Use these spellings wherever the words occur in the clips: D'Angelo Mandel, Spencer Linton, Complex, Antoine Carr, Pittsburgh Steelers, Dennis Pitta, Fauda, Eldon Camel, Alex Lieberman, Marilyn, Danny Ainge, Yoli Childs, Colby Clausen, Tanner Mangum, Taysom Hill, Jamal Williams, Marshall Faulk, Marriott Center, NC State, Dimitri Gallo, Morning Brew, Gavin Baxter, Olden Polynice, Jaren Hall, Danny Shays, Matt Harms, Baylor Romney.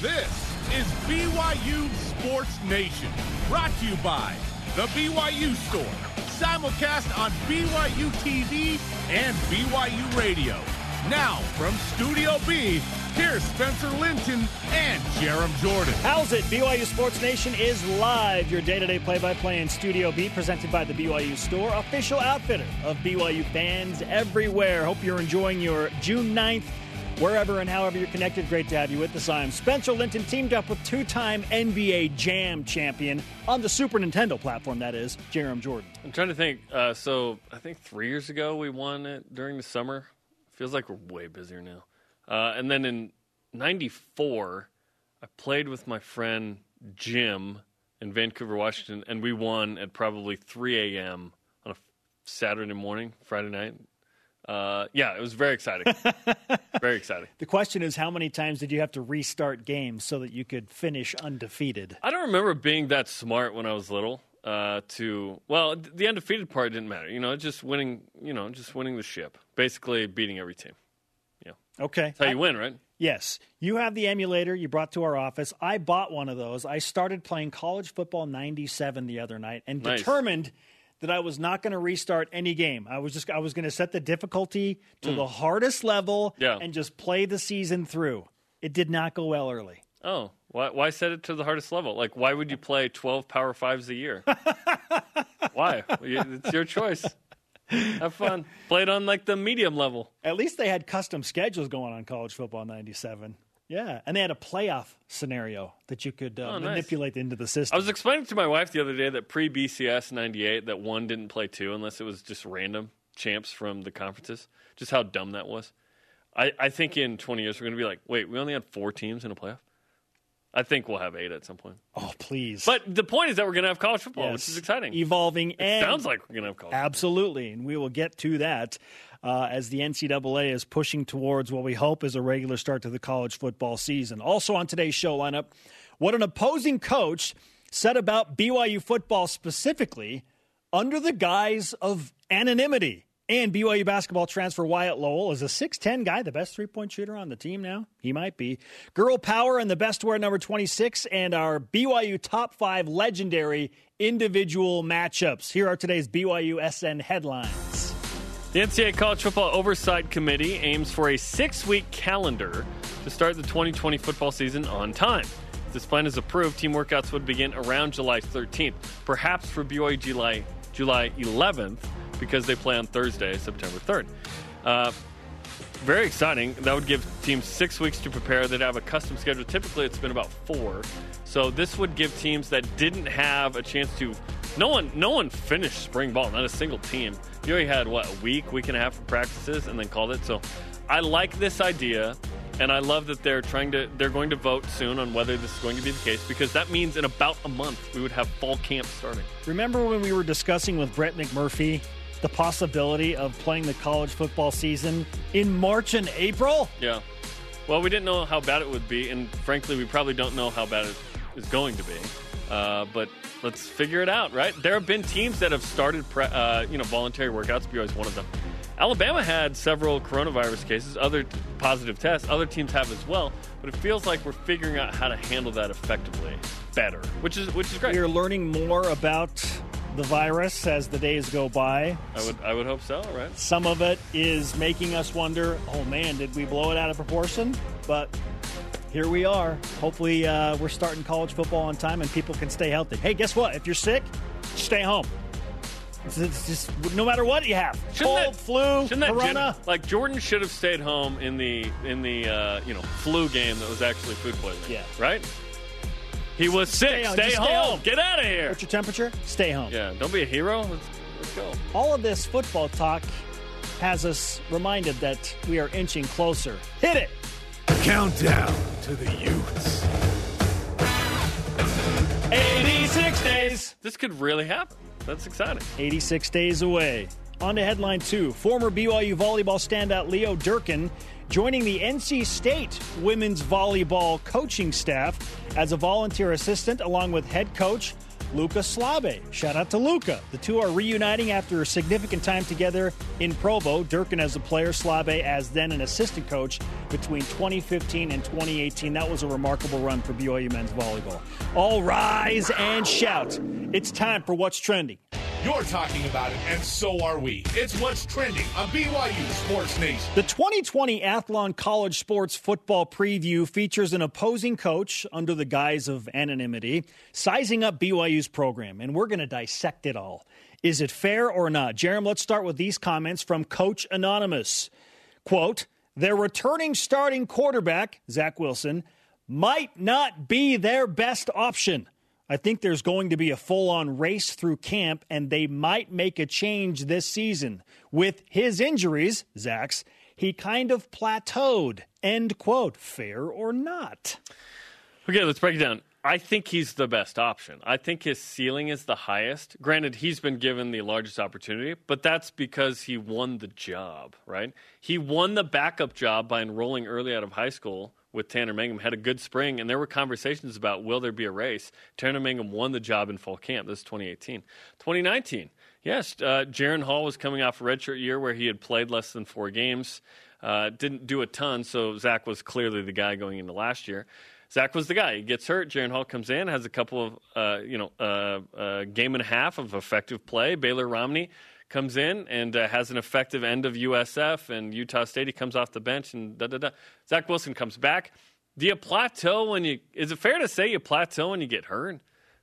This is BYU Sports Nation, brought to you by the BYU Store, simulcast on BYU TV and BYU Radio. Now, from Studio B, here's Spencer Linton and Jarom Jordan. How's it? BYU Sports Nation is live, your day-to-day play-by-play in Studio B, presented by the BYU Store, official outfitter of BYU fans everywhere. Hope you're enjoying your June 9th. Wherever and however you're connected, great to have you with us. I'm Spencer Linton, teamed up with two-time NBA Jam champion on the Super Nintendo platform, that is, Jarom Jordan. I'm trying to think. I think 3 years ago we won it during the summer. Feels like we're way busier now. And then in 94, I played with my friend Jim in Vancouver, Washington, and we won at probably 3 a.m. on a Saturday morning, Friday night. Yeah, it was very exciting. Very exciting. The question is, how many times did you have to restart games so that you could finish undefeated? I don't remember being that smart when I was little. The undefeated part didn't matter. You know, just winning the ship. Basically, beating every team. Yeah. Okay. That's how you win, right? Yes. You have the emulator you brought to our office. I bought one of those. I started playing College Football '97 the other night and determined that I was not going to restart any game. I was going to set the difficulty to the hardest level and just play the season through. It did not go well early. Oh, why set it to the hardest level? Like, why would you play 12 Power 5s a year? Why? It's your choice. Have fun. Play it on, like, the medium level. At least they had custom schedules going on College Football '97. Yeah, and they had a playoff scenario that you could manipulate into the system. I was explaining to my wife the other day that pre-BCS '98 that one didn't play two unless it was just random champs from the conferences, just how dumb that was. I think in 20 years we're going to be like, wait, we only had 4 teams in a playoff? I think we'll have 8 at some point. Oh, please. But the point is that we're going to have college football, which is exciting. Evolving. It sounds like we're going to have college football. And we will get to that as the NCAA is pushing towards what we hope is a regular start to the college football season. Also on today's show lineup, what an opposing coach said about BYU football specifically under the guise of anonymity. And BYU basketball transfer Wyatt Lowell is a 6'10 guy, the best three-point shooter on the team now. He might be. Girl power and the best wear number 26, and our BYU top 5 legendary individual matchups. Here are today's BYU SN headlines. The NCAA College Football Oversight Committee aims for a 6-week calendar to start the 2020 football season on time. If this plan is approved, team workouts would begin around July 13th, perhaps for BYU July 11th, because they play on Thursday, September 3rd. Very exciting. That would give teams 6 weeks to prepare. They'd have a custom schedule. Typically, it's been about 4. So this would give teams that didn't have a chance to... No one finished spring ball, not a single team. You already had, what, a week and a half of practices and then called it. So I like this idea, and I love that they're going to vote soon on whether this is going to be the case, because that means in about a month we would have fall camp starting. Remember when we were discussing with Brett McMurphy the possibility of playing the college football season in March and April? Yeah. Well, we didn't know how bad it would be, and frankly, we probably don't know how bad it is going to be. But let's figure it out, right? There have been teams that have started voluntary workouts. BYU's one of them. Alabama had several coronavirus cases, other positive tests. Other teams have as well, but it feels like we're figuring out how to handle that effectively better, which is great. We're learning more about the virus as the days go by. I would hope so, right? Some of it is making us wonder, oh man, did we blow it out of proportion? But here we are. Hopefully we're starting college football on time and people can stay healthy. Hey, guess what? If you're sick, stay home. It's just no matter what you have. Cold, flu, corona. Like Jordan should have stayed home in the flu game that was actually food poisoning. Yeah. Right? He was sick. Stay home. Get out of here. What's your temperature? Stay home. Yeah, don't be a hero. Let's go. All of this football talk has us reminded that we are inching closer. Hit it. Countdown to the Utes. 86 days. This could really happen. That's exciting. 86 days away. On to headline 2. Former BYU volleyball standout Leo Durkin joining the NC State women's volleyball coaching staff as a volunteer assistant along with head coach Luca Slabe. Shout out to Luca. The two are reuniting after a significant time together in Provo. Durkin as a player, Slabe as then an assistant coach between 2015 and 2018. That was a remarkable run for BYU men's volleyball. All rise and shout. It's time for What's Trending. You're talking about it, and so are we. It's What's Trending on BYU Sports Nation. The 2020 Athlon College Sports Football Preview features an opposing coach under the guise of anonymity, sizing up BYU's program, and we're going to dissect it all. Is it fair or not? Jarom, let's start with these comments from Coach Anonymous. Quote, their returning starting quarterback, Zach Wilson, might not be their best option. I think there's going to be a full-on race through camp, and they might make a change this season. With his injuries, Zach's, he kind of plateaued. End quote. Fair or not? Okay, let's break it down. I think he's the best option. I think his ceiling is the highest. Granted, he's been given the largest opportunity, but that's because he won the job, right? He won the backup job by enrolling early out of high school with Tanner Mangum, had a good spring, and there were conversations about will there be a race. Tanner Mangum won the job in fall camp. This is 2018. 2019, yes, Jaren Hall was coming off a redshirt year where he had played less than 4 games, didn't do a ton, so Zach was clearly the guy going into last year. Zach was the guy. He gets hurt. Jaren Hall comes in, has a couple of, game and a half of effective play. Baylor Romney comes in and has an effective end of USF and Utah State. He comes off the bench and da-da-da. Zach Wilson comes back. Do you plateau when you – is it fair to say you plateau when you get hurt?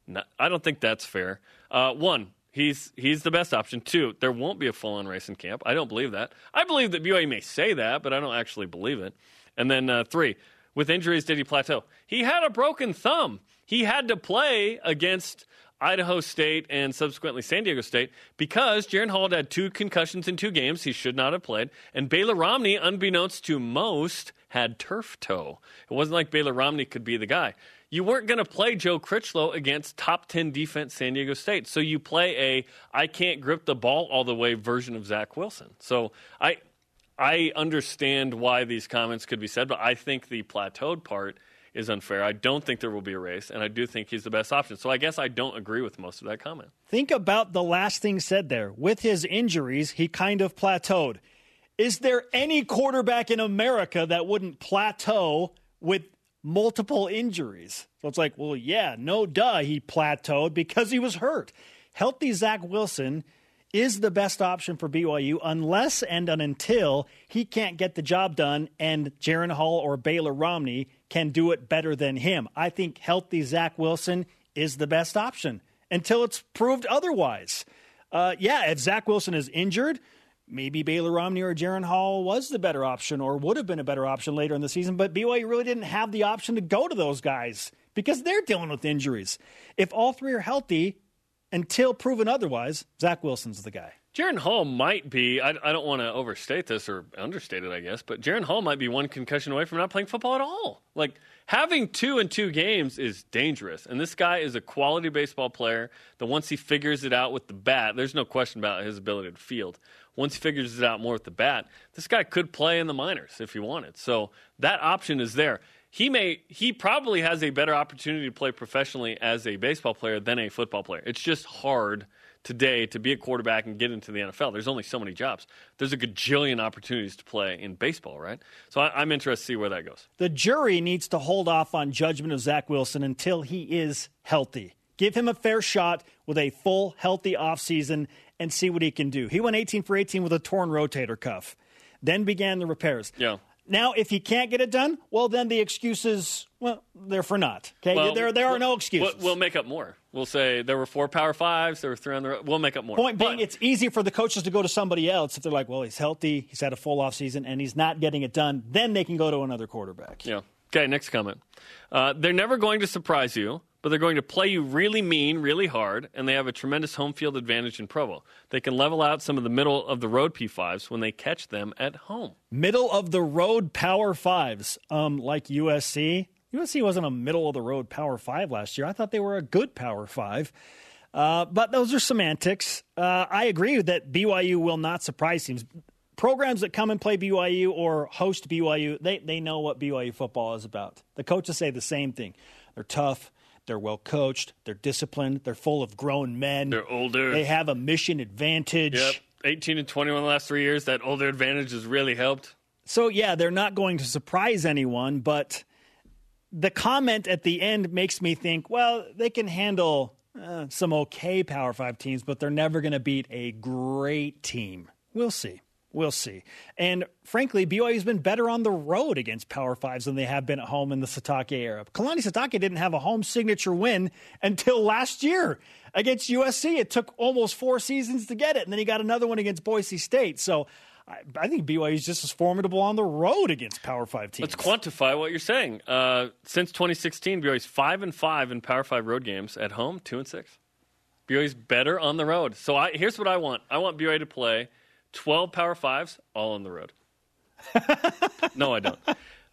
No, I don't think that's fair. One, he's the best option. Two, there won't be a full-on race in camp. I don't believe that. I believe that BYU may say that, but I don't actually believe it. And then three, with injuries, did he plateau? He had a broken thumb. He had to play against – Idaho State and subsequently San Diego State because Jaren Hall had 2 concussions in 2 games he should not have played, and Baylor Romney, unbeknownst to most, had turf toe. It wasn't like Baylor Romney could be the guy. You weren't going to play Joe Critchlow against top 10 defense San Diego State, so you play a I can't grip the ball all the way version of Zach Wilson. So I understand why these comments could be said, but I think the plateaued part is unfair. I don't think there will be a race, and I do think he's the best option. So I guess I don't agree with most of that comment. Think about the last thing said there. With his injuries, he kind of plateaued. Is there any quarterback in America that wouldn't plateau with multiple injuries? So it's like, well, yeah, no duh, he plateaued because he was hurt. Healthy Zach Wilson is the best option for BYU unless and until he can't get the job done and Jaren Hall or Baylor Romney can do it better than him. I think healthy Zach Wilson is the best option until it's proved otherwise. If Zach Wilson is injured, maybe Baylor Romney or Jaren Hall was the better option or would have been a better option later in the season, but BYU really didn't have the option to go to those guys because they're dealing with injuries. If all three are healthy, until proven otherwise, Zach Wilson's the guy. Jaren Hall might be, I don't want to overstate this or understate it, I guess, but Jaren Hall might be 1 concussion away from not playing football at all. Like, having 2 in 2 games is dangerous, and this guy is a quality baseball player that once he figures it out with the bat, there's no question about his ability to field. Once he figures it out more with the bat, this guy could play in the minors if he wanted. So that option is there. He probably has a better opportunity to play professionally as a baseball player than a football player. It's just hard today to be a quarterback and get into the NFL. There's only so many jobs. There's a gajillion opportunities to play in baseball, right? So I'm interested to see where that goes. The jury needs to hold off on judgment of Zach Wilson until he is healthy. Give him a fair shot with a full, healthy offseason and see what he can do. He went 18 for 18 with a torn rotator cuff, then began the repairs. Yeah. Now, if he can't get it done, well, then the excuses, well, they're for naught. Okay, well, there are no excuses. We'll make up more. We'll say there were 4 Power 5s, there were 3 on the road. We'll make up more. Point being, it's easy for the coaches to go to somebody else if they're like, well, he's healthy, he's had a full offseason, and he's not getting it done. Then they can go to another quarterback. Yeah. Okay, next comment. They're never going to surprise you, but they're going to play you really mean, really hard, and they have a tremendous home field advantage in Provo. They can level out some of the middle-of-the-road P5s when they catch them at home. Middle-of-the-road Power 5s, like USC. USC wasn't a middle-of-the-road Power 5 last year. I thought they were a good Power 5. But those are semantics. I agree that BYU will not surprise teams. Programs that come and play BYU or host BYU, they know what BYU football is about. The coaches say the same thing. They're tough. They're well coached. They're disciplined. They're full of grown men. They're older. They have a mission advantage. Yep. 18 and 21 the last 3 years. That older advantage has really helped. So, yeah, they're not going to surprise anyone, but the comment at the end makes me think, well, they can handle some okay Power 5 teams, but they're never going to beat a great team. We'll see. We'll see. And frankly, BYU's been better on the road against Power 5s than they have been at home in the Satake era. Kalani Sitake didn't have a home signature win until last year against USC. It took almost 4 seasons to get it, and then he got another one against Boise State. So I think BYU is just as formidable on the road against Power 5 teams. Let's quantify what you're saying. Since 2016, BYU's 5-5 in Power 5 road games. At home, 2-6. BYU's better on the road. So here's what I want. I want BYU to play 12 Power 5s, all on the road. No, I don't.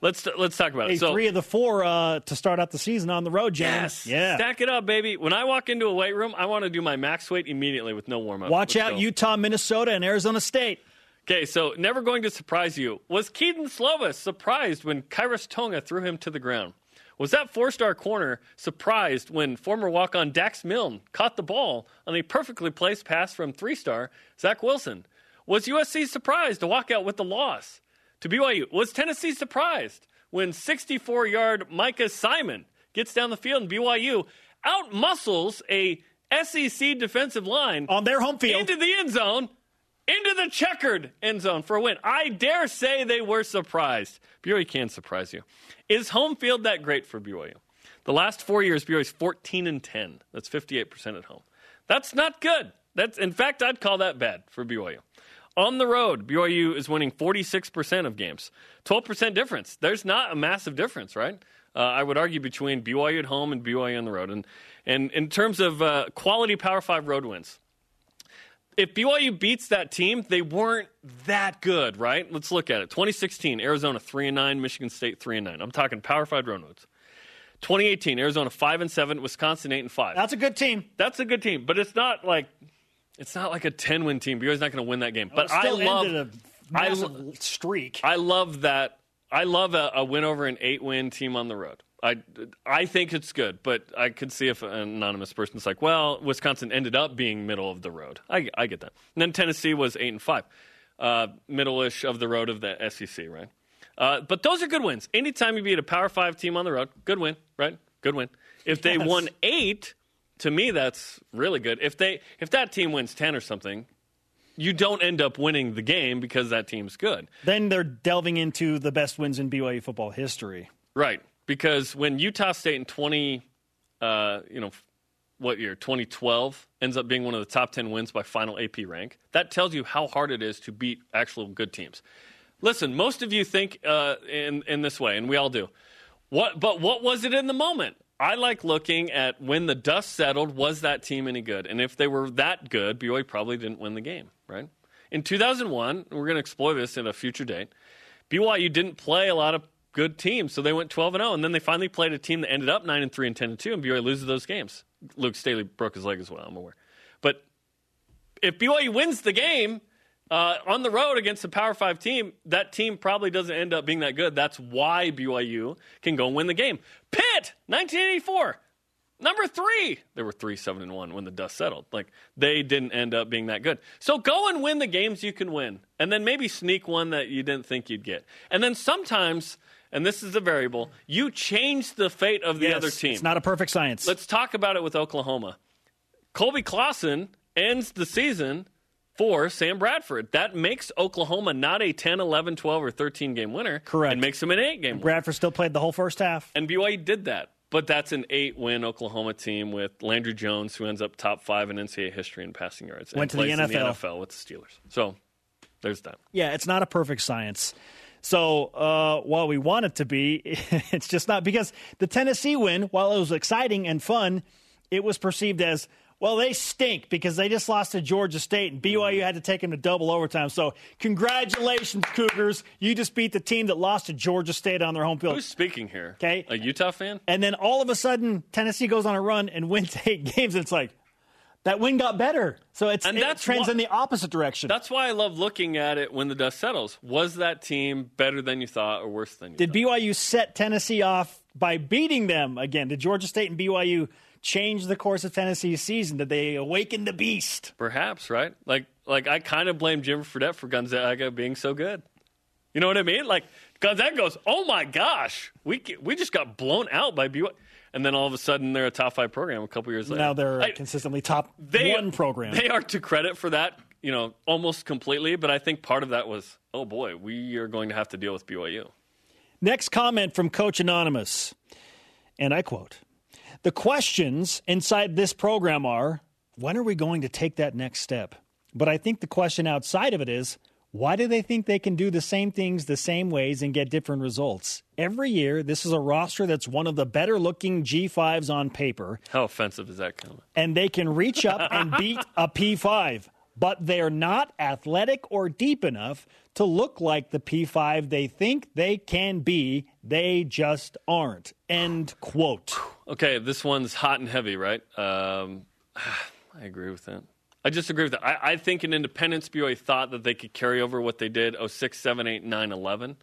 Let's talk about it. So, 3 of the 4 to start out the season on the road, James. Yes. Yeah. Stack it up, baby. When I walk into a weight room, I want to do my max weight immediately with no warm-up. Watch out, Utah, Minnesota, and Arizona State. Okay, so never going to surprise you. Was Keaton Slovis surprised when Kyrus Tonga threw him to the ground? Was that 4-star corner surprised when former walk-on Dax Milne caught the ball on a perfectly placed pass from 3-star Zach Wilson? Was USC surprised to walk out with the loss to BYU? Was Tennessee surprised when 64-yard Micah Simon gets down the field and BYU out-muscles a SEC defensive line on their home field into the end zone? Into the checkered end zone for a win. I dare say they were surprised. BYU can surprise you. Is home field that great for BYU? The last 4 years, BYU's 14-10. That's 58% at home. That's not good. In fact, I'd call that bad for BYU. On the road, BYU is winning 46% of games. 12% difference. There's not a massive difference, right? I would argue between BYU at home and BYU on the road. And in terms of quality Power 5 road wins, if BYU beats that team, they weren't that good, right? Let's look at it. 2016, Arizona 3-9, Michigan State 3-9. I'm talking Power 5 road wins. 2018, Arizona 5-7, Wisconsin 8-5. That's a good team. That's a good team, but it's not like a 10-win team. BYU's not going to win that game. But I love a massive streak. I love that. I love a win over an 8-win team on the road. I think it's good, but I could see if an anonymous person's like, well, Wisconsin ended up being middle of the road. I get that. And then Tennessee was 8-5, middle-ish of the road of the SEC, right? But those are good wins. Anytime you beat a Power 5 team on the road, good win, right? Good win. If they won 8, to me, that's really good. If that team wins 10 or something, you don't end up winning the game because that team's good. Then they're delving into the best wins in BYU football history. Right. Because when Utah State in 2012 ends up being one of the top 10 wins by final AP rank, that tells you how hard it is to beat actual good teams. Listen, most of you think in this way, and we all do. But what was it in the moment? I like looking at when the dust settled, was that team any good? And if they were that good, BYU probably didn't win the game, right? In 2001, and we're going to explore this in a future date, BYU didn't play a lot of good team, so they went 12-0, and then they finally played a team that ended up 9-3 and 10-2, and BYU loses those games. Luke Staley broke his leg as well, I'm aware. But if BYU wins the game on the road against a Power 5 team, that team probably doesn't end up being that good. That's why BYU can go and win the game. Pitt, 1984, number 3. There were 3-7-1 when the dust settled. Like, they didn't end up being that good. So go and win the games you can win, and then maybe sneak one that you didn't think you'd get. And then sometimes, and this is a variable, you change the fate of the other team. It's not a perfect science. Let's talk about it with Oklahoma. Colby Clausen ends the season for Sam Bradford. That makes Oklahoma not a 10, 11, 12, or 13-game winner. Correct. And makes them an 8-game winner. Bradford still played the whole first half. And BYU did that. But that's an 8-win Oklahoma team with Landry Jones, who ends up top 5 in NCAA history in passing yards. Went to the NFL. In the NFL with the Steelers. So there's that. Yeah, it's not a perfect science. So while we want it to be, it's just not, because the Tennessee win, while it was exciting and fun, it was perceived as, well, they stink because they just lost to Georgia State, and BYU had to take them to double overtime. So congratulations, Cougars. You just beat the team that lost to Georgia State on their home field. Who's speaking here? Okay. A Utah fan? And then all of a sudden, Tennessee goes on a run and wins 8 games, and it's like, that win got better. So it trends in the opposite direction. That's why I love looking at it when the dust settles. Was that team better than you thought or worse than you thought? Did BYU set Tennessee off by beating them again. Did Georgia State and BYU change the course of Tennessee's season? Did they awaken the beast? Perhaps, right? Like I kind of blame Jim Fredette for Gonzaga being so good. You know what I mean? Like, Gonzaga goes, oh, my gosh, we just got blown out by BYU. And then all of a sudden they're a top-5 program a couple years later. Now they're a consistently top 1 program. They are to credit for that, you know, almost completely. But I think part of that was, oh, boy, we are going to have to deal with BYU. Next comment from Coach Anonymous, and I quote, "The questions inside this program are, when are we going to take that next step? But I think the question outside of it is, why do they think they can do the same things the same ways and get different results? Every year, this is a roster that's one of the better-looking G5s on paper." How offensive is that comment? "And they can reach up and beat a P5, but they're not athletic or deep enough to look like the P5 they think they can be. They just aren't." End quote. Okay, this one's hot and heavy, right? I agree with that. I just agree with that. I think in Independence, BYU thought that they could carry over what they did, 06, 7, 8, 9, 11.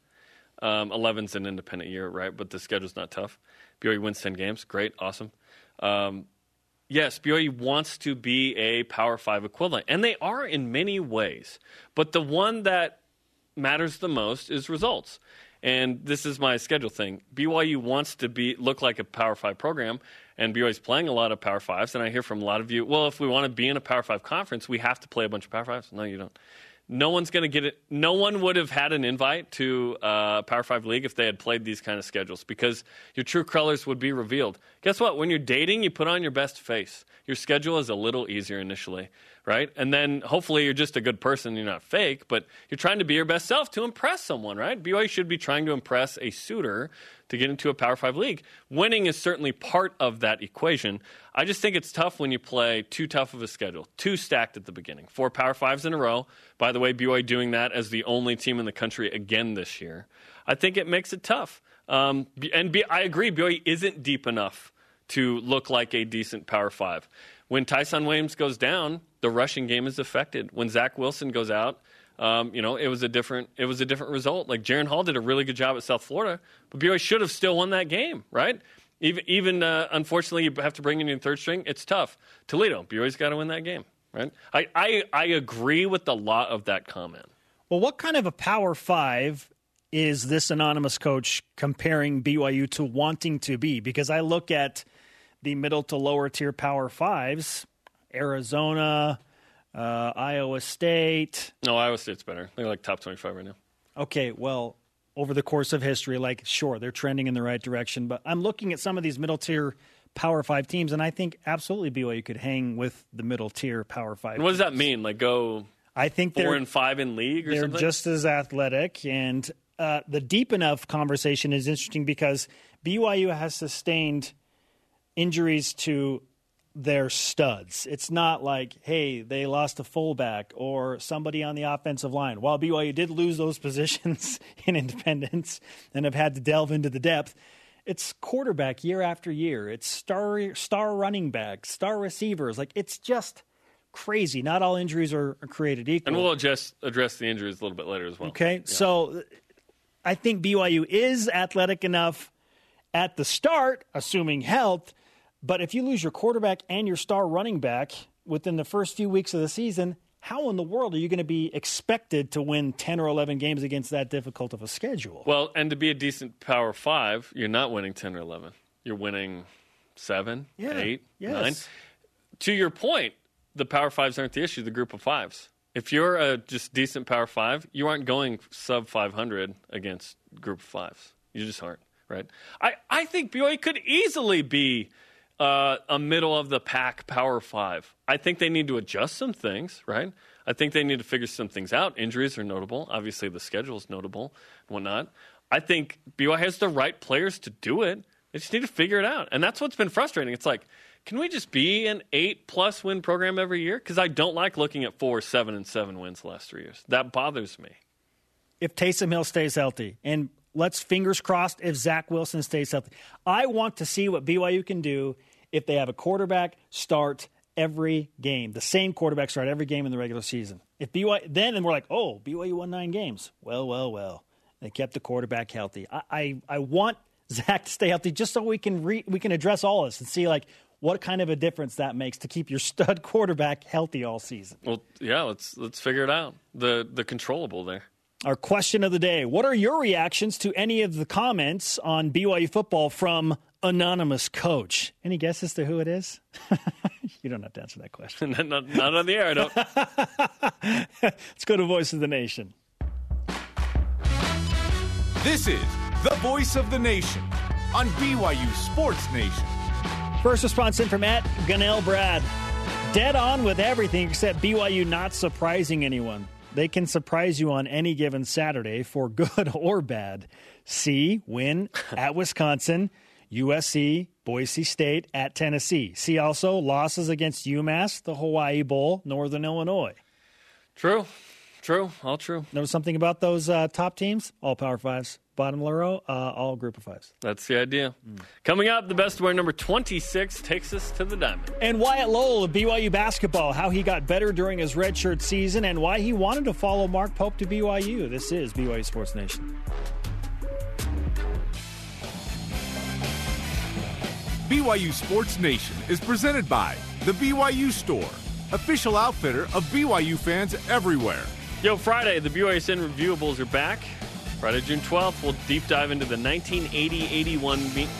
11's an independent year, right? But the schedule's not tough. BYU wins 10 games. Great, awesome. Yes, BYU wants to be a Power 5 equivalent, and they are in many ways. But the one that matters the most is results. And this is my schedule thing. BYU wants to look like a Power 5 program, and BYU's playing a lot of Power 5s, and I hear from a lot of you, well, if we want to be in a Power 5 conference, we have to play a bunch of Power 5s. No, you don't. No one's going to get it. No one would have had an invite to Power 5 League if they had played these kind of schedules, because your true colors would be revealed. Guess what? When you're dating, you put on your best face. Your schedule is a little easier initially, right? And then hopefully you're just a good person. You're not fake, but you're trying to be your best self to impress someone, right? BYU should be trying to impress a suitor to get into a Power 5 League. Winning is certainly part of that equation. I just think it's tough when you play too tough of a schedule, too stacked at the beginning. 4 Power 5s in a row. By the way, BYU doing that as the only team in the country again this year. I think it makes it tough. I agree, BYU isn't deep enough to look like a decent Power 5. When Tyson Williams goes down, the rushing game is affected. When Zach Wilson goes out, it was a different result. Like, Jaren Hall did a really good job at South Florida, but BYU should have still won that game, right? Even unfortunately, you have to bring in your third string. It's tough. Toledo, BYU's got to win that game, right? I agree with a lot of that comment. Well, what kind of a Power 5 is this anonymous coach comparing BYU to wanting to be? Because I look at the middle to lower tier Power 5s, Arizona, Iowa State. No, Iowa State's better. They're like top 25 right now. Okay, well, over the course of history, like, sure, they're trending in the right direction, but I'm looking at some of these middle tier Power 5 teams, and I think absolutely BYU could hang with the middle tier Power 5 teams. What does that mean? Like, go 4 and 5 in league or something? They're just as athletic, and the deep enough conversation is interesting because BYU has sustained injuries to their studs. It's not like, hey, they lost a fullback or somebody on the offensive line. While BYU did lose those positions in Independence and have had to delve into the depth, it's quarterback year after year. It's star running back, star receivers. Like, it's just crazy. Not all injuries are created equal. And we'll just address the injuries a little bit later as well. Okay, yeah. So I think BYU is athletic enough at the start, assuming health, but if you lose your quarterback and your star running back within the first few weeks of the season, how in the world are you going to be expected to win 10 or 11 games against that difficult of a schedule? Well, and to be a decent Power 5, you're not winning 10 or 11. You're winning 7, 8, 9. To your point, the Power 5s aren't the issue, the group of 5s. If you're a just decent Power 5, you aren't going sub 500 against group of 5s. You just aren't, right? I think BYU could easily be a middle-of-the-pack Power 5. I think they need to adjust some things, right? I think they need to figure some things out. Injuries are notable. Obviously, the schedule is notable and whatnot. I think BYU has the right players to do it. They just need to figure it out. And that's what's been frustrating. It's like, can we just be an 8-plus win program every year? Because I don't like looking at 4, 7, and 7 wins the last 3 years. That bothers me. If Taysom Hill stays healthy, and let's fingers crossed if Zach Wilson stays healthy, I want to see what BYU can do if they have a quarterback start every game, the same quarterback start every game in the regular season. If BYU then we're like, oh, BYU won 9 games. Well, they kept the quarterback healthy. I want Zach to stay healthy, just so we can address all this and see like what kind of a difference that makes to keep your stud quarterback healthy all season. Well, yeah, let's figure it out. The controllable there. Our question of the day: what are your reactions to any of the comments on BYU football from anonymous coach? Any guesses to who it is? You don't have to answer that question. not on the air, I don't. Let's go to Voice of the Nation. This is the Voice of the Nation on BYU Sports Nation. First response in from @GunnellBrad. Dead on with everything except BYU not surprising anyone. They can surprise you on any given Saturday for good or bad. See, win at Wisconsin, USC, Boise State at Tennessee. See also losses against UMass, the Hawaii Bowl, Northern Illinois. True. All true. Notice something about those top teams? All Power Fives. Bottom row, all Group of Fives. That's the idea. Coming up, the best wear number 26 takes us to the diamond. And Wyatt Lowell of BYU basketball, how he got better during his redshirt season and why he wanted to follow Mark Pope to BYU. This is BYU Sports Nation. BYU Sports Nation is presented by the BYU Store, official outfitter of BYU fans everywhere. Yo, Friday, the BYU Sin Reviewables are back. Friday, June 12th, we'll deep dive into the 1980-81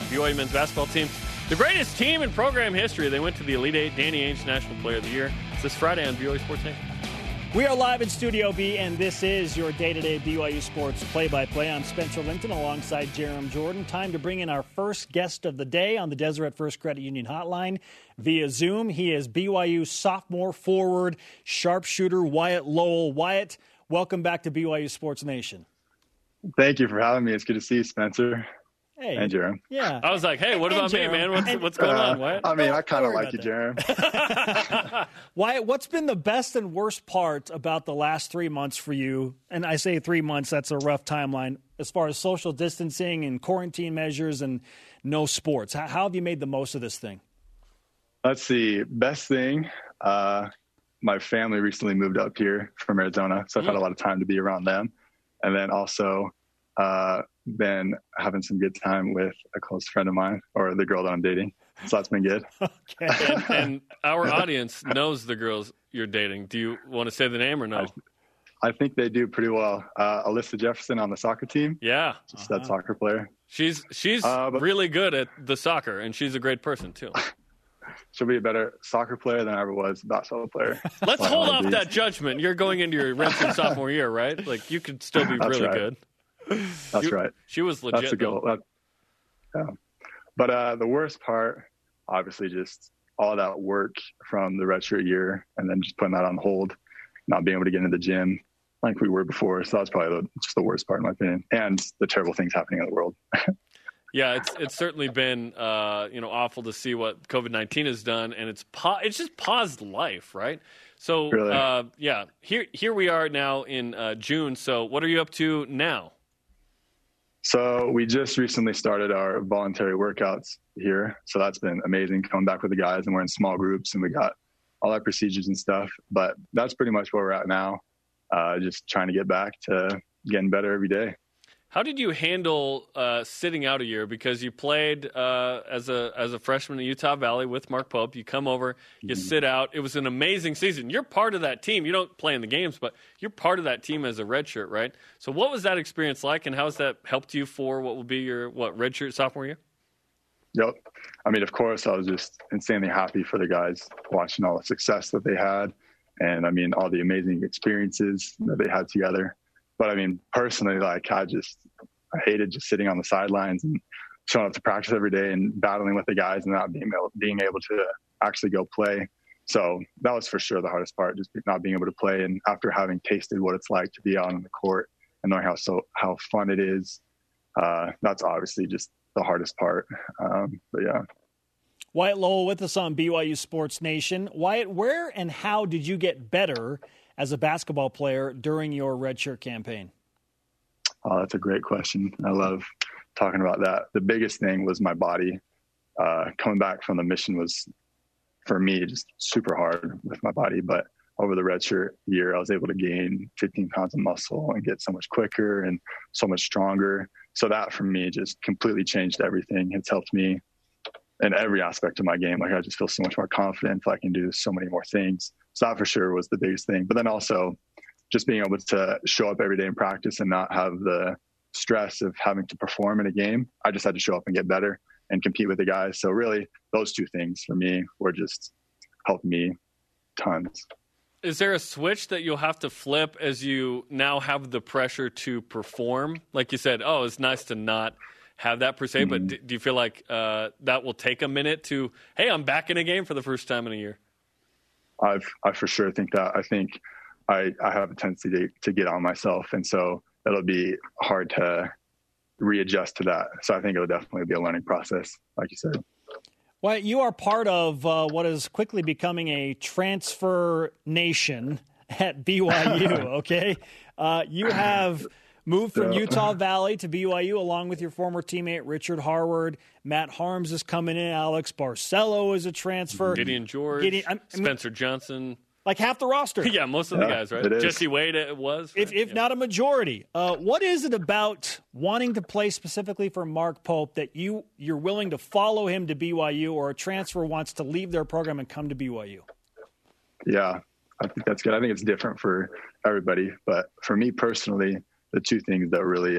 BYU men's basketball team. The greatest team in program history. They went to the Elite Eight. Danny Ainge, National Player of the Year. It's this Friday on BYU Sports Nation. We are live in Studio B, and this is your day-to-day BYU Sports play-by-play. I'm Spencer Linton alongside Jarom Jordan. Time to bring in our first guest of the day on the Deseret First Credit Union hotline via Zoom. He is BYU sophomore forward, sharpshooter Wyatt Lowell. Wyatt, welcome back to BYU Sports Nation. Thank you for having me. It's good to see you, Spencer. Hey. And Jarom. Yeah. I was like, hey, what about me, man? What's going on, Wyatt? I mean, I kind of like you, Jarom. Wyatt, what's been the best and worst part about the last 3 months for you? And I say 3 months, that's a rough timeline, as far as social distancing and quarantine measures and no sports. How have you made the most of this thing? Let's see. Best thing, my family recently moved up here from Arizona, so I've had a lot of time to be around them. And then also been having some good time with a close friend of mine, or the girl that I'm dating. So that's been good. Okay. And our audience knows the girls you're dating. Do you want to say the name or no? I think they do pretty well. Alyssa Jefferson on the soccer team. Yeah. She's that soccer player. She's really good at the soccer, and she's a great person, too. She'll be a better soccer player than I ever was a basketball player. Let's hold off that judgment. You're going into your redshirt sophomore year, right? Like, you could still be good. That's right. She was legit. That's a goal. Yeah. But the worst part, obviously, just all that work from the redshirt year and then just putting that on hold, not being able to get into the gym like we were before. So that's probably just the worst part, in my opinion, and the terrible things happening in the world. Yeah, it's certainly been awful to see what COVID-19 has done, and it's just paused life, right? So really? Here we are now in June. So what are you up to now? So we just recently started our voluntary workouts here, so that's been amazing. Coming back with the guys, and we're in small groups, and we got all our procedures and stuff. But that's pretty much where we're at now. Just trying to get back to getting better every day. How did you handle sitting out a year? Because you played as a freshman in Utah Valley with Mark Pope. You come over, you sit out. It was an amazing season. You're part of that team. You don't play in the games, but you're part of that team as a redshirt, right? So what was that experience like, and how has that helped you for what will be your redshirt sophomore year? Yep. I mean, of course, I was just insanely happy for the guys, watching all the success that they had, and, I mean, all the amazing experiences that they had together. But I mean, personally, like I hated just sitting on the sidelines and showing up to practice every day and battling with the guys and not being able to actually go play. So that was for sure the hardest part, just not being able to play. And after having tasted what it's like to be out on the court and knowing how fun it is, that's obviously just the hardest part. But yeah. Wyatt Lowell with us on BYU Sports Nation. Wyatt, where and how did you get better as a basketball player during your redshirt campaign? Oh, that's a great question. I love talking about that. The biggest thing was my body. Coming back from the mission was, for me, just super hard with my body. But over the redshirt year, I was able to gain 15 pounds of muscle and get so much quicker and so much stronger. So that for me just completely changed everything. It's helped me in every aspect of my game. Like, I just feel so much more confident. I can do so many more things. So that for sure was the biggest thing. But then also just being able to show up every day in practice and not have the stress of having to perform in a game. I just had to show up and get better and compete with the guys. So really those two things for me were just helped me tons. Is there a switch that you'll have to flip as you now have the pressure to perform? Like you said, oh, it's nice to not have that per se, but do you feel like that will take a minute to, hey, I'm back in a game for the first time in a year? I for sure think that. I think I have a tendency to get on myself, and so it'll be hard to readjust to that. So I think it'll definitely be a learning process, like you said. Well, you are part of what is quickly becoming a transfer nation at BYU, okay? You have moved from Utah Valley to BYU along with your former teammate Richard Harward. Matt Harms is coming in. Alex Barcelo is a transfer. Gideon George, Spencer Johnson. Like half the roster. Yeah, most of the guys, right? Jesse Wade it was. If not a majority. What is it about wanting to play specifically for Mark Pope that you're willing to follow him to BYU, or a transfer wants to leave their program and come to BYU? Yeah, I think that's good. I think it's different for everybody. But for me personally, the two things that really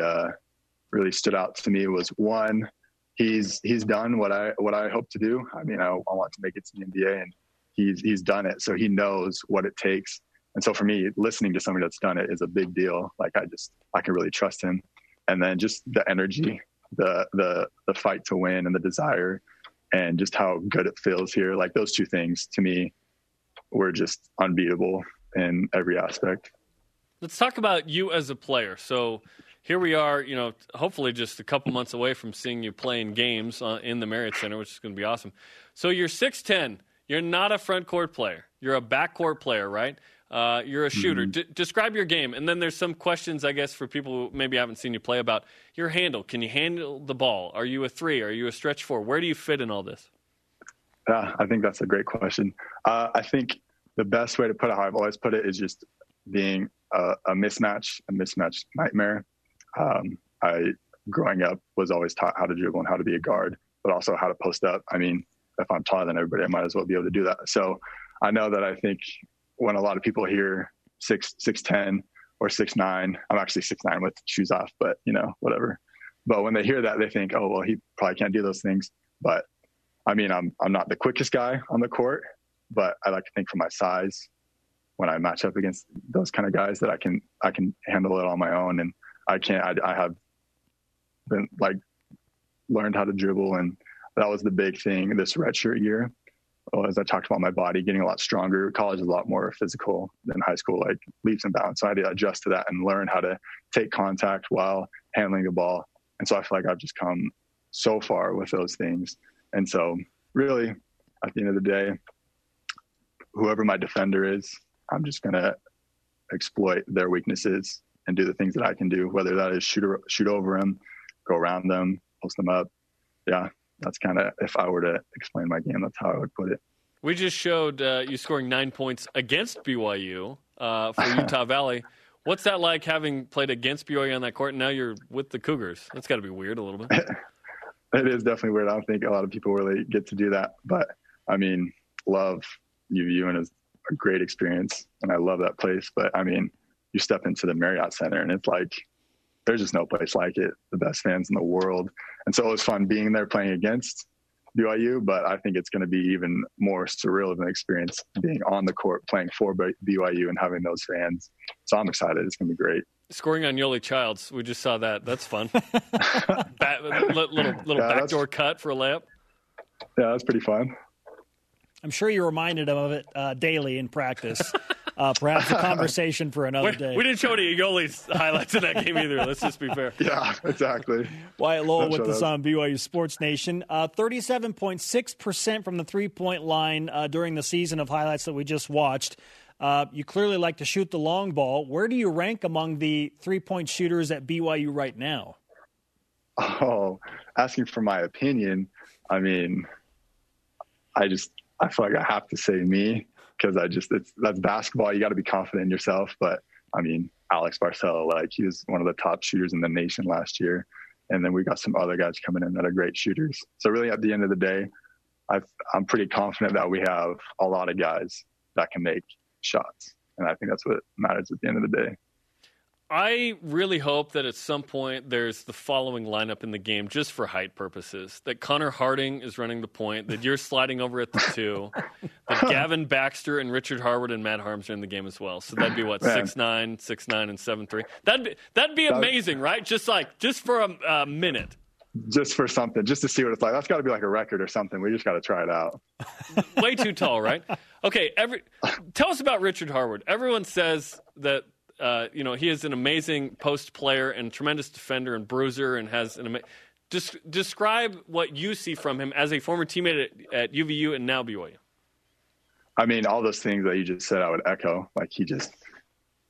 really stood out to me was, one, he's done what I hope to do. I mean, I want to make it to the NBA, and he's done it. So he knows what it takes. And so for me, listening to somebody that's done it is a big deal. Like, I can really trust him. And then just the energy, the fight to win, and the desire, and just how good it feels here. Like, those two things to me were just unbeatable in every aspect. Let's talk about you as a player. So here we are, hopefully just a couple months away from seeing you playing games in the Marriott Center, which is going to be awesome. So you're 6'10". You're not a front court player. You're a back court player, right? You're a shooter. Describe your game. And then there's some questions, I guess, for people who maybe haven't seen you play about your handle. Can you handle the ball? Are you a three? Are you a stretch four? Where do you fit in all this? I think that's a great question. I think the best way to put it, how I've always put it, is just being a mismatch nightmare. I, growing up, was always taught how to dribble and how to be a guard, but also how to post up. I mean, if I'm taller than everybody, I might as well be able to do that. So I know that I think when a lot of people hear 6'10" or 6'9", I'm actually 6'9" with shoes off, but whatever. But when they hear that, they think, oh, well, he probably can't do those things. But I mean, I'm not the quickest guy on the court, but I like to think for my size when I match up against those kind of guys that I can handle it on my own. And I have been learned how to dribble, and that was the big thing this redshirt year. As I talked about, my body getting a lot stronger. College is a lot more physical than high school, leaps and bounds. So I had to adjust to that and learn how to take contact while handling the ball. And so I feel like I've just come so far with those things. And so really, at the end of the day, whoever my defender is, I'm just going to exploit their weaknesses and do the things that I can do, whether that is shoot over them, go around them, post them up. Yeah. That's kind of, if I were to explain my game, that's how I would put it. We just showed you scoring 9 points against BYU for Utah Valley. What's that like, having played against BYU on that court, and now you're with the Cougars? That's got to be weird a little bit. It is definitely weird. I don't think a lot of people really get to do that. But, I mean, love UVU, and it's a great experience, and I love that place. But, I mean, you step into the Marriott Center, and it's like, there's just no place like it. The best fans in the world. And so it was fun being there playing against BYU, but I think it's going to be even more surreal of an experience being on the court playing for BYU and having those fans. So I'm excited. It's going to be great. Scoring on Yoli Childs. We just saw that. That's fun. Little backdoor cut for a layup. Yeah, that's pretty fun. I'm sure you're reminded of it daily in practice. Perhaps a conversation for another day. We didn't show any Yoli's highlights in that game either. Let's just be fair. Yeah, exactly. Wyatt Lowell with us on BYU Sports Nation. 37.6% from the three-point line during the season of highlights that we just watched. You clearly like to shoot the long ball. Where do you rank among the three-point shooters at BYU right now? Oh, asking for my opinion, I mean, I feel like I have to say me. Because that's basketball. You got to be confident in yourself. But I mean, Alex Barcelo, he was one of the top shooters in the nation last year, And then we've got some other guys coming in that are great shooters. So really at the end of the day, I'm pretty confident that we have a lot of guys that can make shots. And I think that's what matters at the end of the day. I really hope that at some point there's the following lineup in the game just for height purposes, that Connor Harding is running the point, that you're sliding over at the two, that Gavin Baxter and Richard Harward and Matt Harms are in the game as well. So that'd be what, 6'9", 6'9", and 7'3". That'd be amazing, right? Just for a minute. Just for something, just to see what it's like. That's got to be like a record or something. We just got to try it out. Way too tall, right? Okay, tell us about Richard Harward. Everyone says that he is an amazing post player and tremendous defender and bruiser and has an amazing. Describe what you see from him as a former teammate at UVU and now BYU. I mean, all those things that you just said, I would echo. Like, he just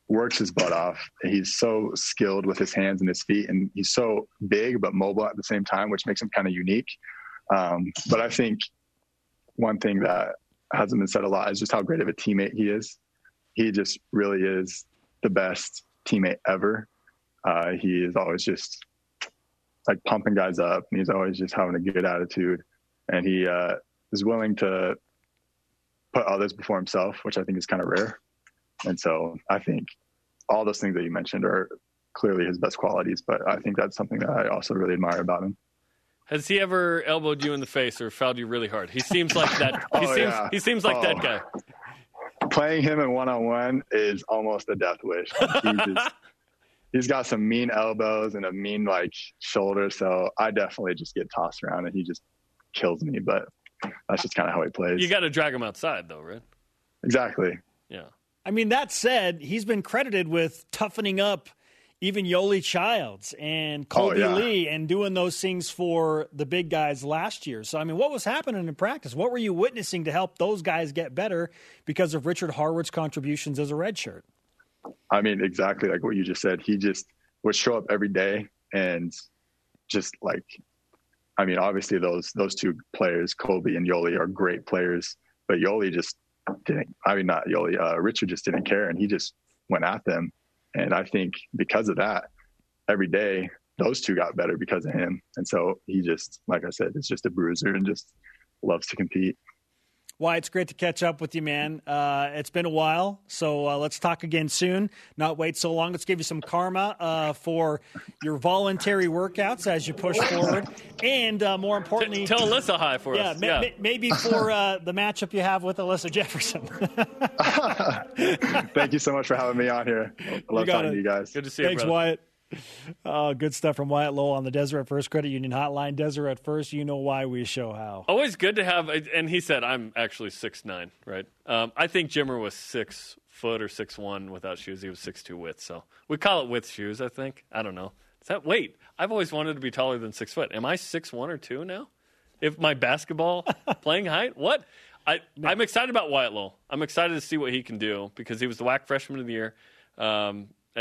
works his butt off. He's so skilled with his hands and his feet, and he's so big but mobile at the same time, which makes him kind of unique. But I think one thing that hasn't been said a lot is just how great of a teammate he is. He just really is the best teammate ever. He is always just like pumping guys up, and he's always just having a good attitude, and he is willing to put others before himself, which I think is kind of rare. And so I think all those things that you mentioned are clearly his best qualities, but I think that's something that I also really admire about him. Has he ever elbowed you in the face or fouled you really hard? He seems like that. He seems like that guy. Playing him in one-on-one is almost a death wish. He's got some mean elbows and a mean shoulder. So I definitely just get tossed around and he just kills me, but that's just kind of how he plays. You got to drag him outside though, right? Exactly. Yeah. I mean, that said, he's been credited with toughening up even Yoli Childs and Colby Lee and doing those things for the big guys last year. So, I mean, what was happening in practice? What were you witnessing to help those guys get better because of Richard Harward's contributions as a redshirt? I mean, exactly like what you just said. He just would show up every day and just obviously those two players, Colby and Yoli, are great players, but Richard just didn't care, and he just went at them. And I think because of that, every day, those two got better because of him. And so he just, like I said, is just a bruiser and just loves to compete. Wyatt, it's great to catch up with you, man. It's been a while, so let's talk again soon. Not wait so long. Let's give you some karma for your voluntary workouts as you push forward. And more importantly... Tell Alyssa hi for us. Maybe for the matchup you have with Alyssa Jefferson. Thank you so much for having me on here. I love talking to you guys. Good to see you, Thanks, brother. Wyatt. Good stuff from Wyatt Lowell on the Deseret First Credit Union Hotline. Deseret First, you know why, we show how. Always good to have, and he said, I'm actually 6'9", right? I think Jimmer was 6 foot or 6'1" without shoes. He was 6'2" with, so we call it with shoes, I think. I don't know. Wait, I've always wanted to be taller than 6 foot. Am I 6'1" or 2 now? If my basketball playing height? What? I'm excited about Wyatt Lowell. I'm excited to see what he can do because he was the WAC freshman of the year at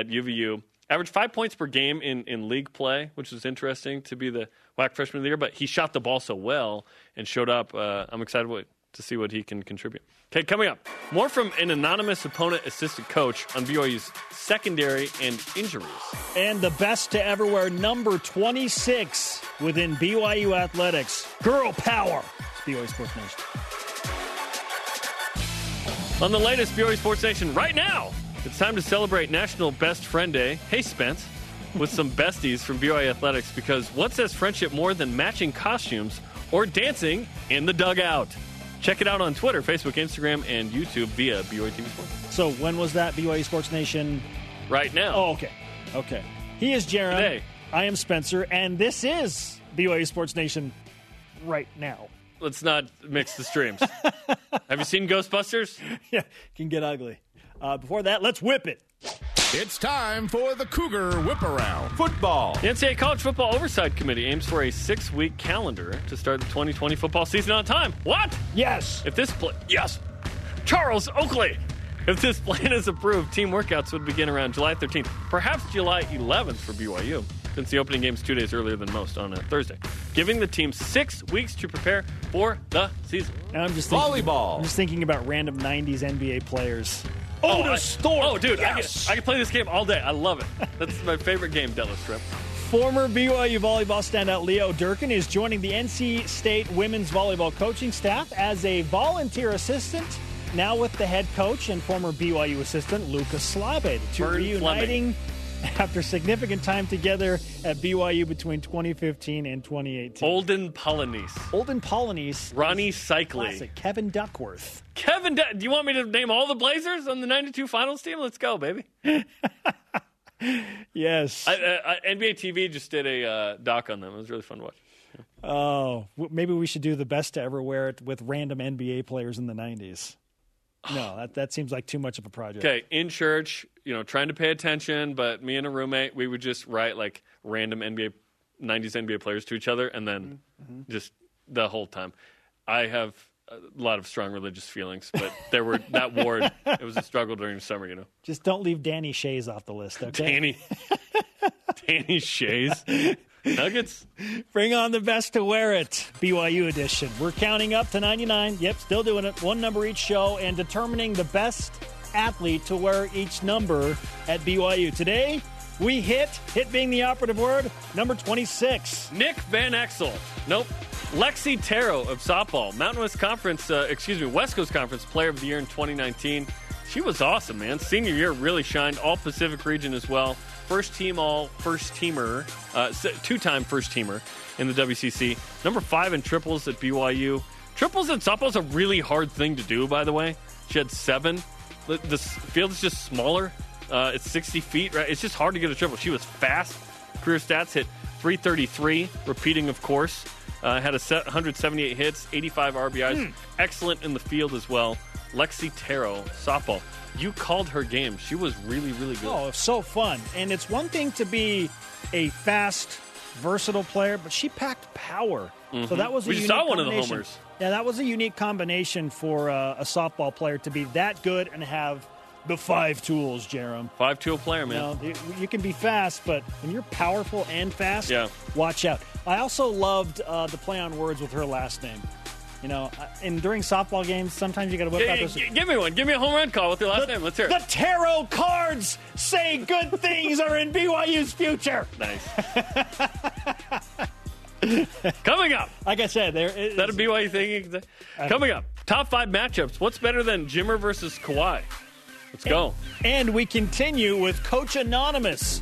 UVU. Averaged 5 points per game in league play, which is interesting to be the WAC freshman of the year, but he shot the ball so well and showed up. I'm excited to see what he can contribute. Okay, coming up, more from an anonymous opponent assistant coach on BYU's secondary and injuries. And the best to ever wear number 26 within BYU athletics. Girl power. It's BYU Sports Nation. On the latest BYU Sports Nation right now, it's time to celebrate National Best Friend Day, hey Spence, with some besties from BYU Athletics, because what says friendship more than matching costumes or dancing in the dugout? Check it out on Twitter, Facebook, Instagram, and YouTube via BYU TV Sports. So when was that, BYU Sports Nation? Right now. Oh, okay. He is Jarom. Today. I am Spencer, and this is BYU Sports Nation right now. Let's not mix the streams. Have you seen Ghostbusters? Yeah, can get ugly. Before that, let's whip it. It's time for the Cougar Whip Around. Football. The NCAA College Football Oversight Committee aims for a 6-week calendar to start the 2020 football season on time. What? Yes. Charles Oakley. If this plan is approved, team workouts would begin around July 13th, perhaps July 11th for BYU, since the opening game is 2 days earlier than most on a Thursday, giving the team 6 weeks to prepare for the season. And I'm just thinking about random 90s NBA players. Oh, dude, yes. I can play this game all day. I love it. That's my favorite game, Dallas Strip. Former BYU volleyball standout Leo Durkin is joining the NC State women's volleyball coaching staff as a volunteer assistant, now with the head coach and former BYU assistant Luca Slabe. The two reuniting after significant time together at BYU between 2015 and 2018. Olden Polynice. Ronnie Cycli. Kevin Duckworth. Do you want me to name all the Blazers on the 92 finals team? Let's go, baby. Yes. NBA TV just did a doc on them. It was really fun to watch. Yeah. Oh, maybe we should do the best to ever wear it with random NBA players in the 90s. No, that seems like too much of a project. Okay, in church, trying to pay attention, but me and a roommate, we would just write like random 90s NBA players to each other, and then just the whole time. I have a lot of strong religious feelings, but there were that ward. It was a struggle during the summer, Just don't leave Danny Shays off the list, okay? Danny Shays. Nuggets. Bring on the best to wear it, BYU edition. We're counting up to 99. Yep, still doing it. One number each show and determining the best athlete to wear each number at BYU. Today, we hit being the operative word, number 26. Nick Van Exel. Nope. Lexi Taro of softball. West Coast Conference Player of the Year in 2019. She was awesome, man. Senior year really shined. All Pacific region as well. Two-time first-teamer in the WCC. Number 5 in triples at BYU. Triples in softball is a really hard thing to do, by the way. She had 7. The field is just smaller. It's 60 feet, right? It's just hard to get a triple. She was fast. Career stats hit 333, repeating, of course. Had 178 hits, 85 RBIs. Excellent in the field as well. Lexi Taro, softball. You called her game. She was really, really good. Oh, so fun. And it's one thing to be a fast, versatile player, but she packed power. So that was a unique combination. We saw one of the homers. Yeah, that was a unique combination for a softball player to be that good and have the 5 tools, Jarom. 5-tool player, man. You can be fast, but when you're powerful and fast, watch out. I also loved the play on words with her last name. And during softball games, sometimes you got to whip out those. Give me one. Give me a home run call with your last name. Let's hear it. The tarot cards say good things are in BYU's future. Nice. Coming up. Like I said, is that a BYU thing? Coming up, top 5 matchups. What's better than Jimmer versus Kawhi? Let's go. And we continue with Coach Anonymous.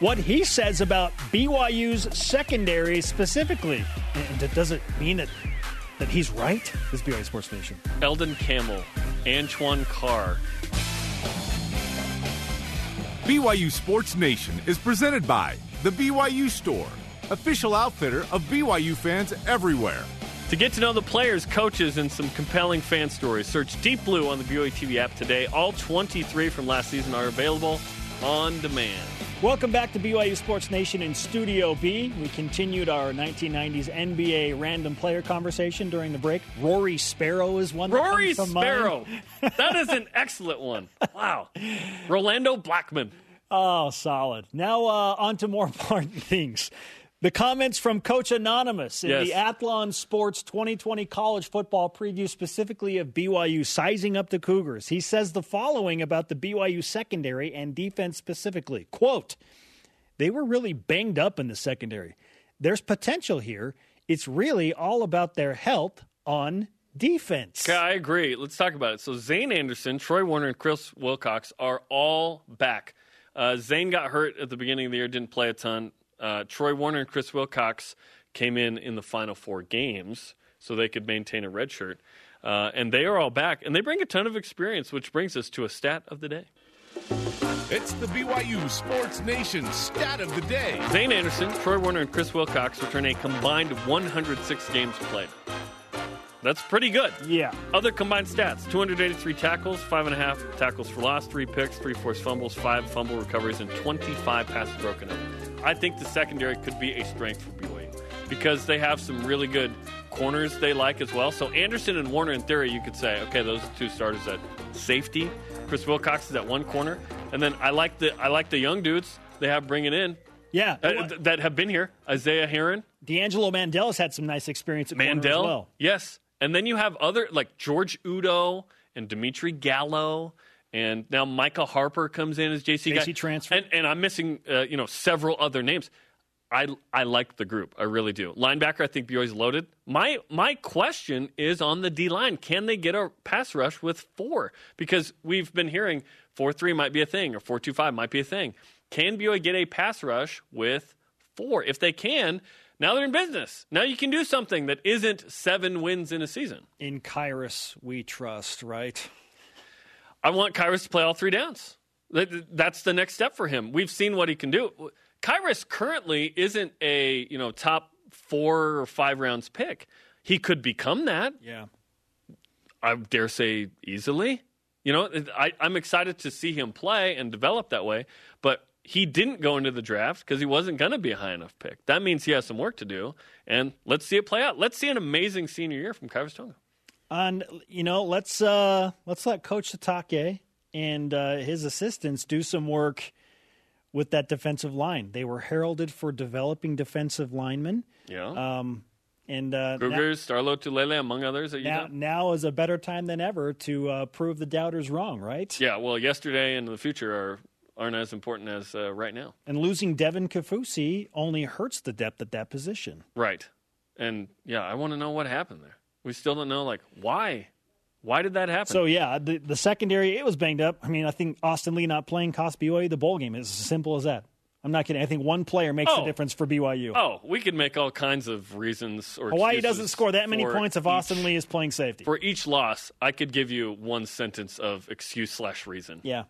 What he says about BYU's secondary specifically. And does it mean it? That he's right? This is BYU Sports Nation. Eldon Camel, Antoine Carr. BYU Sports Nation is presented by the BYU Store, official outfitter of BYU fans everywhere. To get to know the players, coaches, and some compelling fan stories, search Deep Blue on the BYU TV app today. All 23 from last season are available on demand. Welcome back to BYU Sports Nation in Studio B. We continued our 1990s NBA random player conversation during the break. Rory Sparrow is one. Rory Sparrow. That is an excellent one. Wow. Rolando Blackman. Oh, solid. Now on to more important things. The comments from Coach Anonymous in the Athlon Sports 2020 college football preview, specifically of BYU sizing up the Cougars. He says the following about the BYU secondary and defense specifically. Quote, they were really banged up in the secondary. There's potential here. It's really all about their health on defense. Yeah, I agree. Let's talk about it. So Zane Anderson, Troy Warner, and Chris Wilcox are all back. Zane got hurt at the beginning of the year, didn't play a ton. Troy Warner and Chris Wilcox came in the final 4 games so they could maintain a red shirt. And they are all back. And they bring a ton of experience, which brings us to a stat of the day. It's the BYU Sports Nation stat of the day. Zane Anderson, Troy Warner, and Chris Wilcox return a combined 106 games played. That's pretty good. Yeah. Other combined stats, 283 tackles, 5.5 tackles for loss, 3 picks, 3 forced fumbles, 5 fumble recoveries, and 25 passes broken up. I think the secondary could be a strength for BYU because they have some really good corners they like as well. So Anderson and Warner, in theory, you could say, okay, those are 2 starters at safety. Chris Wilcox is at one corner. And then I like the young dudes they have bringing in. Yeah, that have been here. Isaiah Herron. D'Angelo Mandel has had some nice experience at corner as well. Yes. And then you have other, like George Udo and Dimitri Gallo, and now Micah Harper comes in as JC guy. Transfer. And I'm missing, several other names. I like the group. I really do. Linebacker, I think BYU's loaded. My question is on the D line. Can they get a pass rush with four? Because we've been hearing 4-3 might be a thing or 4-2-5 might be a thing. Can BYU get a pass rush with four? If they can, now they're in business. Now you can do something that isn't 7 wins in a season. In Kyrus, we trust, right? I want Kyrus to play all 3 downs. That's the next step for him. We've seen what he can do. Kyrus currently isn't a, top 4 or 5 rounds pick. He could become that. Yeah. I dare say easily. I'm excited to see him play and develop that way, but he didn't go into the draft because he wasn't going to be a high enough pick. That means he has some work to do, and let's see it play out. Let's see an amazing senior year from Kyrus Tonga. And, let's let Coach Satake and his assistants do some work with that defensive line. They were heralded for developing defensive linemen. Yeah. Kruger, Starlo Tulele, among others. Now is a better time than ever to prove the doubters wrong, right? Yeah, well, yesterday and the future aren't as important as right now. And losing Devin Kafusi only hurts the depth at that position. Right. And, I want to know what happened there. We still don't know, why. Why did that happen? So, the secondary, it was banged up. I mean, I think Austin Lee not playing cost BYU the bowl game. It's as simple as that. I'm not kidding. I think one player makes the difference for BYU. Oh, we could make all kinds of reasons or Hawaii doesn't score that many points if Austin Lee is playing safety. For each loss, I could give you one sentence of excuse/reason. Yeah.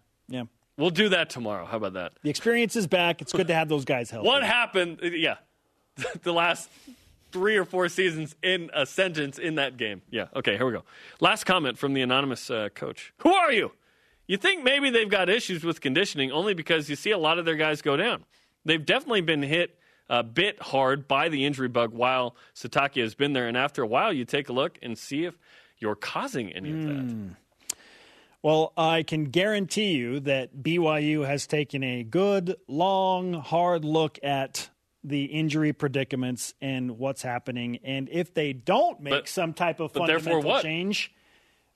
We'll do that tomorrow. How about that? The experience is back. It's good to have those guys healthy. What happened? Yeah. The last 3 or 4 seasons in a sentence in that game. Yeah. Okay, here we go. Last comment from the anonymous coach. Who are you? You think maybe they've got issues with conditioning only because you see a lot of their guys go down. They've definitely been hit a bit hard by the injury bug while Satake has been there. And after a while, you take a look and see if you're causing any of that. Well, I can guarantee you that BYU has taken a good, long, hard look at the injury predicaments and what's happening. And if they don't make some type of fundamental change,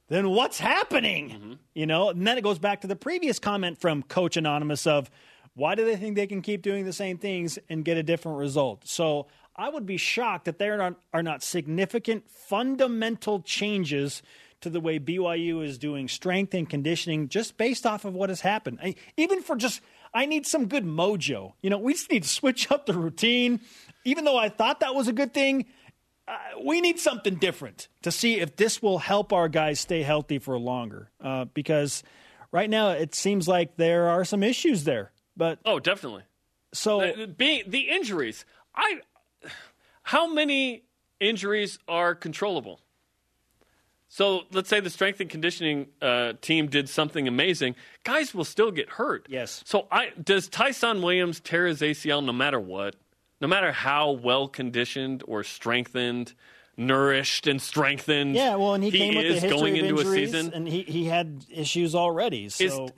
then what's happening? Mm-hmm. And then it goes back to the previous comment from Coach Anonymous of why do they think they can keep doing the same things and get a different result? So I would be shocked that there are not significant fundamental changes to the way BYU is doing strength and conditioning just based off of what has happened. I need some good mojo. We just need to switch up the routine. Even though I thought that was a good thing, we need something different to see if this will help our guys stay healthy for longer. Because right now it seems like there are some issues there. But definitely. So the injuries. How many injuries are controllable? So let's say the strength and conditioning team did something amazing. Guys will still get hurt. Yes. So does Tyson Williams tear his ACL no matter what? No matter how well-conditioned or strengthened, nourished and strengthened he came with is going into a season. And he had issues already. So.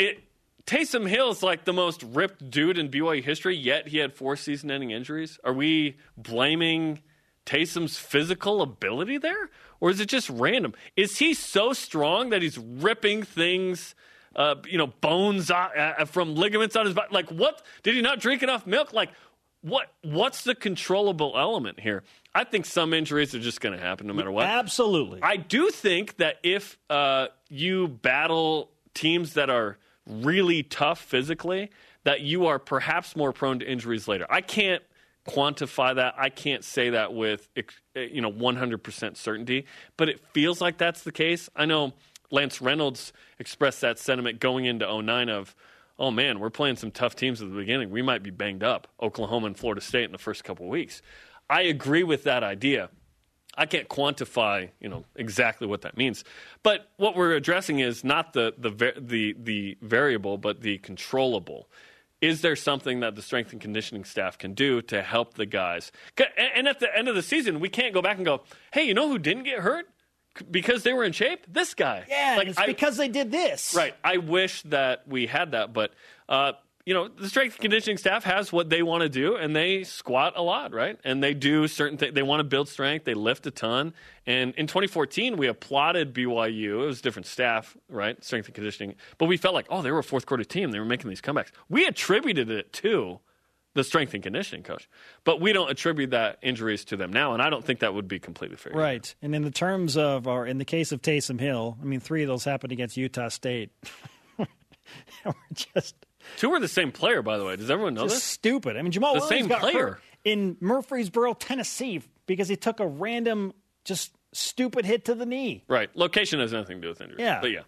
Taysom Hill's like the most ripped dude in BYU history, yet he had 4 season-ending injuries. Are we blaming Taysom's physical ability there? Or is it just random? Is he so strong that he's ripping things bones out, from ligaments on his body? Like, what? Did he not drink enough milk? Like, What's the controllable element here? I think some injuries are just going to happen no matter what. Absolutely. I do think that if you battle teams that are really tough physically, that you are perhaps more prone to injuries later. I can't quantify that. I can't say that with 100% certainty, but it feels like that's the case. I know Lance Reynolds expressed that sentiment going into 09 of, oh, man, we're playing some tough teams at the beginning. We might be banged up, Oklahoma and Florida State in the first couple of weeks. I agree with that idea. I can't quantify, exactly what that means. But what we're addressing is not the variable, but the controllable. Is there something that the strength and conditioning staff can do to help the guys? And at the end of the season, we can't go back and go, hey, you know who didn't get hurt? Because they were in shape? This guy. Yeah, because they did this. Right. I wish that we had that, but, the strength and conditioning staff has what they want to do, and they squat a lot, right? And they do certain things. They want to build strength. They lift a ton. And in 2014, we applauded BYU. It was different staff, right, strength and conditioning. But we felt like, they were a fourth-quarter team. They were making these comebacks. We attributed it to the strength and conditioning coach. But we don't attribute that injuries to them now, and I don't think that would be completely fair. Right. And in the terms of, or in the case of Taysom Hill, I mean, three of those happened against Utah State. Two were the same player, by the way. Does everyone know this? Stupid. I mean, Jamal Williams got hurt in Murfreesboro, Tennessee, because he took a random, just stupid hit to the knee. Right. Location has nothing to do with injuries. Yeah. But yeah.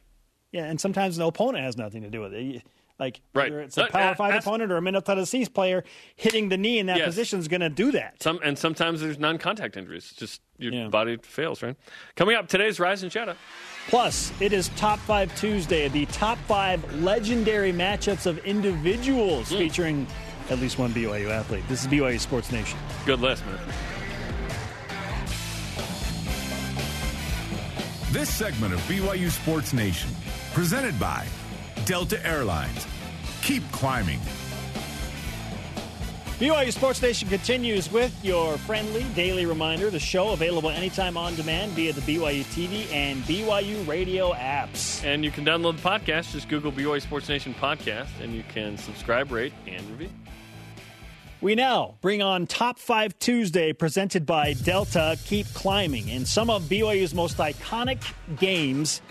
Yeah, and sometimes an opponent has nothing to do with it. Like, whether it's a Power 5 opponent or a Middle Tennessee player, hitting the knee in that position is going to do that. And sometimes there's non-contact injuries. Just your body fails, right? Coming up, today's Rise and Shout Out. Plus, it is Top 5 Tuesday, the Top 5 legendary matchups of individuals featuring at least one BYU athlete. This is BYU Sports Nation. Good list, man. This segment of BYU Sports Nation, presented by Delta Airlines. Keep climbing. BYU Sports Nation continues with your friendly daily reminder. The show available anytime on demand via the BYU TV and BYU radio apps. And you can download the podcast. Just Google BYU Sports Nation podcast, and you can subscribe, rate, and review. We now bring on Top 5 Tuesday, presented by Delta. Keep climbing. And some of BYU's most iconic games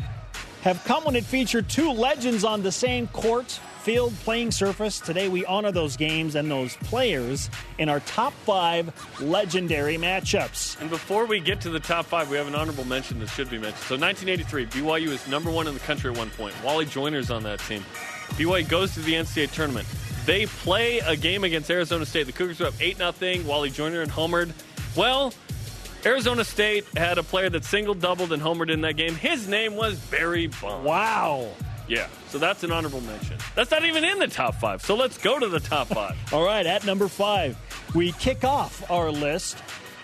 have come when it featured two legends on the same court, field, playing surface. Today we honor those games and those players in our top 5 legendary matchups. And before we get to the top 5, we have an honorable mention that should be mentioned. So 1983, BYU is number 1 in the country at one point. Wally Joyner's on that team. BYU goes to the NCAA tournament. They play a game against Arizona State. The Cougars are up 8-0. Wally Joyner and homered. Well, Arizona State had a player that singled, doubled, and homered in that game. His name was Barry Bonds. Wow. Yeah, so that's an honorable mention. That's not even in the top 5, so let's go to the top 5. All right, at number 5, we kick off our list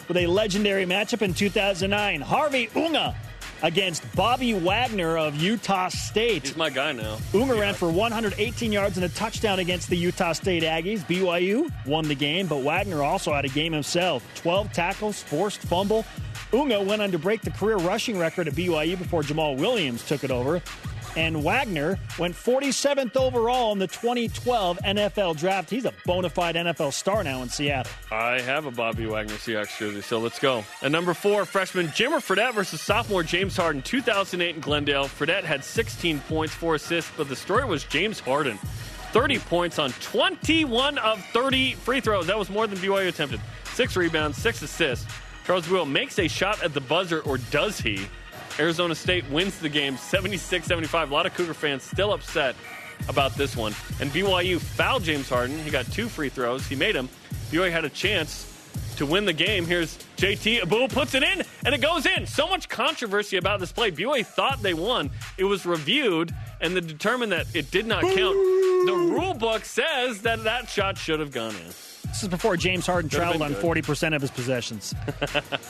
with a legendary matchup in 2009. Harvey Unger against Bobby Wagner of Utah State. He's my guy now. Unger ran for 118 yards and a touchdown against the Utah State Aggies. BYU won the game, but Wagner also had a game himself. 12 tackles, forced fumble. Unger went on to break the career rushing record at BYU before Jamal Williams took it over. And Wagner went 47th overall in the 2012 NFL Draft. He's a bona fide NFL star now in Seattle. I have a Bobby Wagner Seahawks jersey, so let's go. At number 4, freshman Jimmer Fredette versus sophomore James Harden, 2008 in Glendale. Fredette had 16 points, 4 assists, but the story was James Harden. 30 points on 21 of 30 free throws. That was more than BYU attempted. 6 rebounds, 6 assists. Charles Will makes a shot at the buzzer, or does he? Arizona State wins the game 76-75. A lot of Cougar fans still upset about this one. And BYU fouled James Harden. He got 2 free throws. He made them. BYU had a chance to win the game. Here's JT Abu, puts it in, and it goes in. So much controversy about this play. BYU thought they won. It was reviewed, and they determined that it did not count. The rule book says that that shot should have gone in. This is before James Harden traveled on 40% of his possessions.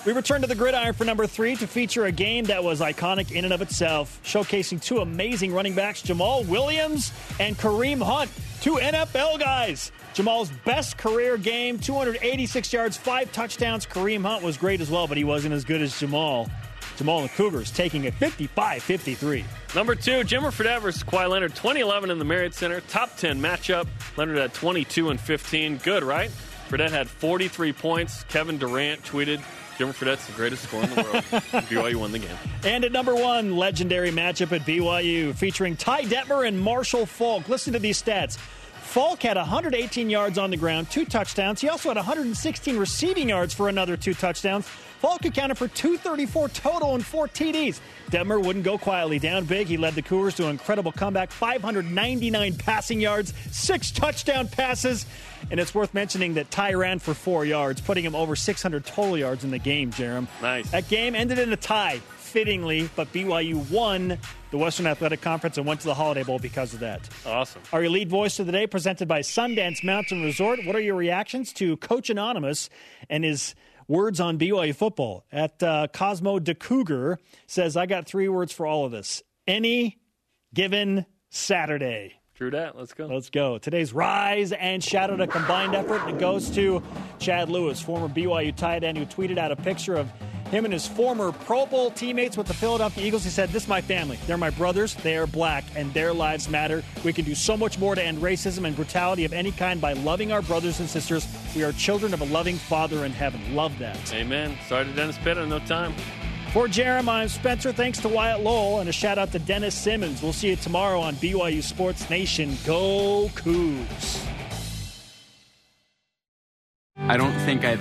We return to the gridiron for number 3 to feature a game that was iconic in and of itself, showcasing two amazing running backs, Jamal Williams and Kareem Hunt, two NFL guys. Jamal's best career game, 286 yards, 5 touchdowns. Kareem Hunt was great as well, but he wasn't as good as Jamal. Jamal and the Cougars taking it 55-53. Number 2, Jimmer Fredette versus Kawhi Leonard, 2011 in the Marriott Center. Top 10 matchup. Leonard had 22 and 15. Good, right? Fredette had 43 points. Kevin Durant tweeted, Jimmer Fredette's the greatest scorer in the world. BYU won the game. And at number 1, legendary matchup at BYU featuring Ty Detmer and Marshall Faulk. Listen to these stats. Faulk had 118 yards on the ground, 2 touchdowns. He also had 116 receiving yards for another 2 touchdowns. Faulk accounted for 234 total and 4 TDs. Detmer wouldn't go quietly down big. He led the Cougars to an incredible comeback, 599 passing yards, 6 touchdown passes. And it's worth mentioning that Ty ran for 4 yards, putting him over 600 total yards in the game, Jarom. Nice. That game ended in a tie, fittingly, but BYU won the Western Athletic Conference and went to the Holiday Bowl because of that. Awesome. Our lead voice of the day presented by Sundance Mountain Resort. What are your reactions to Coach Anonymous and his words on BYU football? At Cosmo DeCougar says, I got 3 words for all of this. Any given Saturday. True that. Let's go. Let's go. Today's Rise and Shout Out, a combined effort that goes to Chad Lewis, former BYU tight end, who tweeted out a picture of him and his former Pro Bowl teammates with the Philadelphia Eagles. He said, "This is my family. They're my brothers. They are black, and their lives matter. We can do so much more to end racism and brutality of any kind by loving our brothers and sisters. We are children of a loving Father in heaven." Love that. Amen. Sorry to Dennis Pitta, no time. For Jarom, I'm Spencer. Thanks to Wyatt Lowell, and a shout-out to Dennis Simmons. We'll see you tomorrow on BYU Sports Nation. Go Cougs. I don't think I've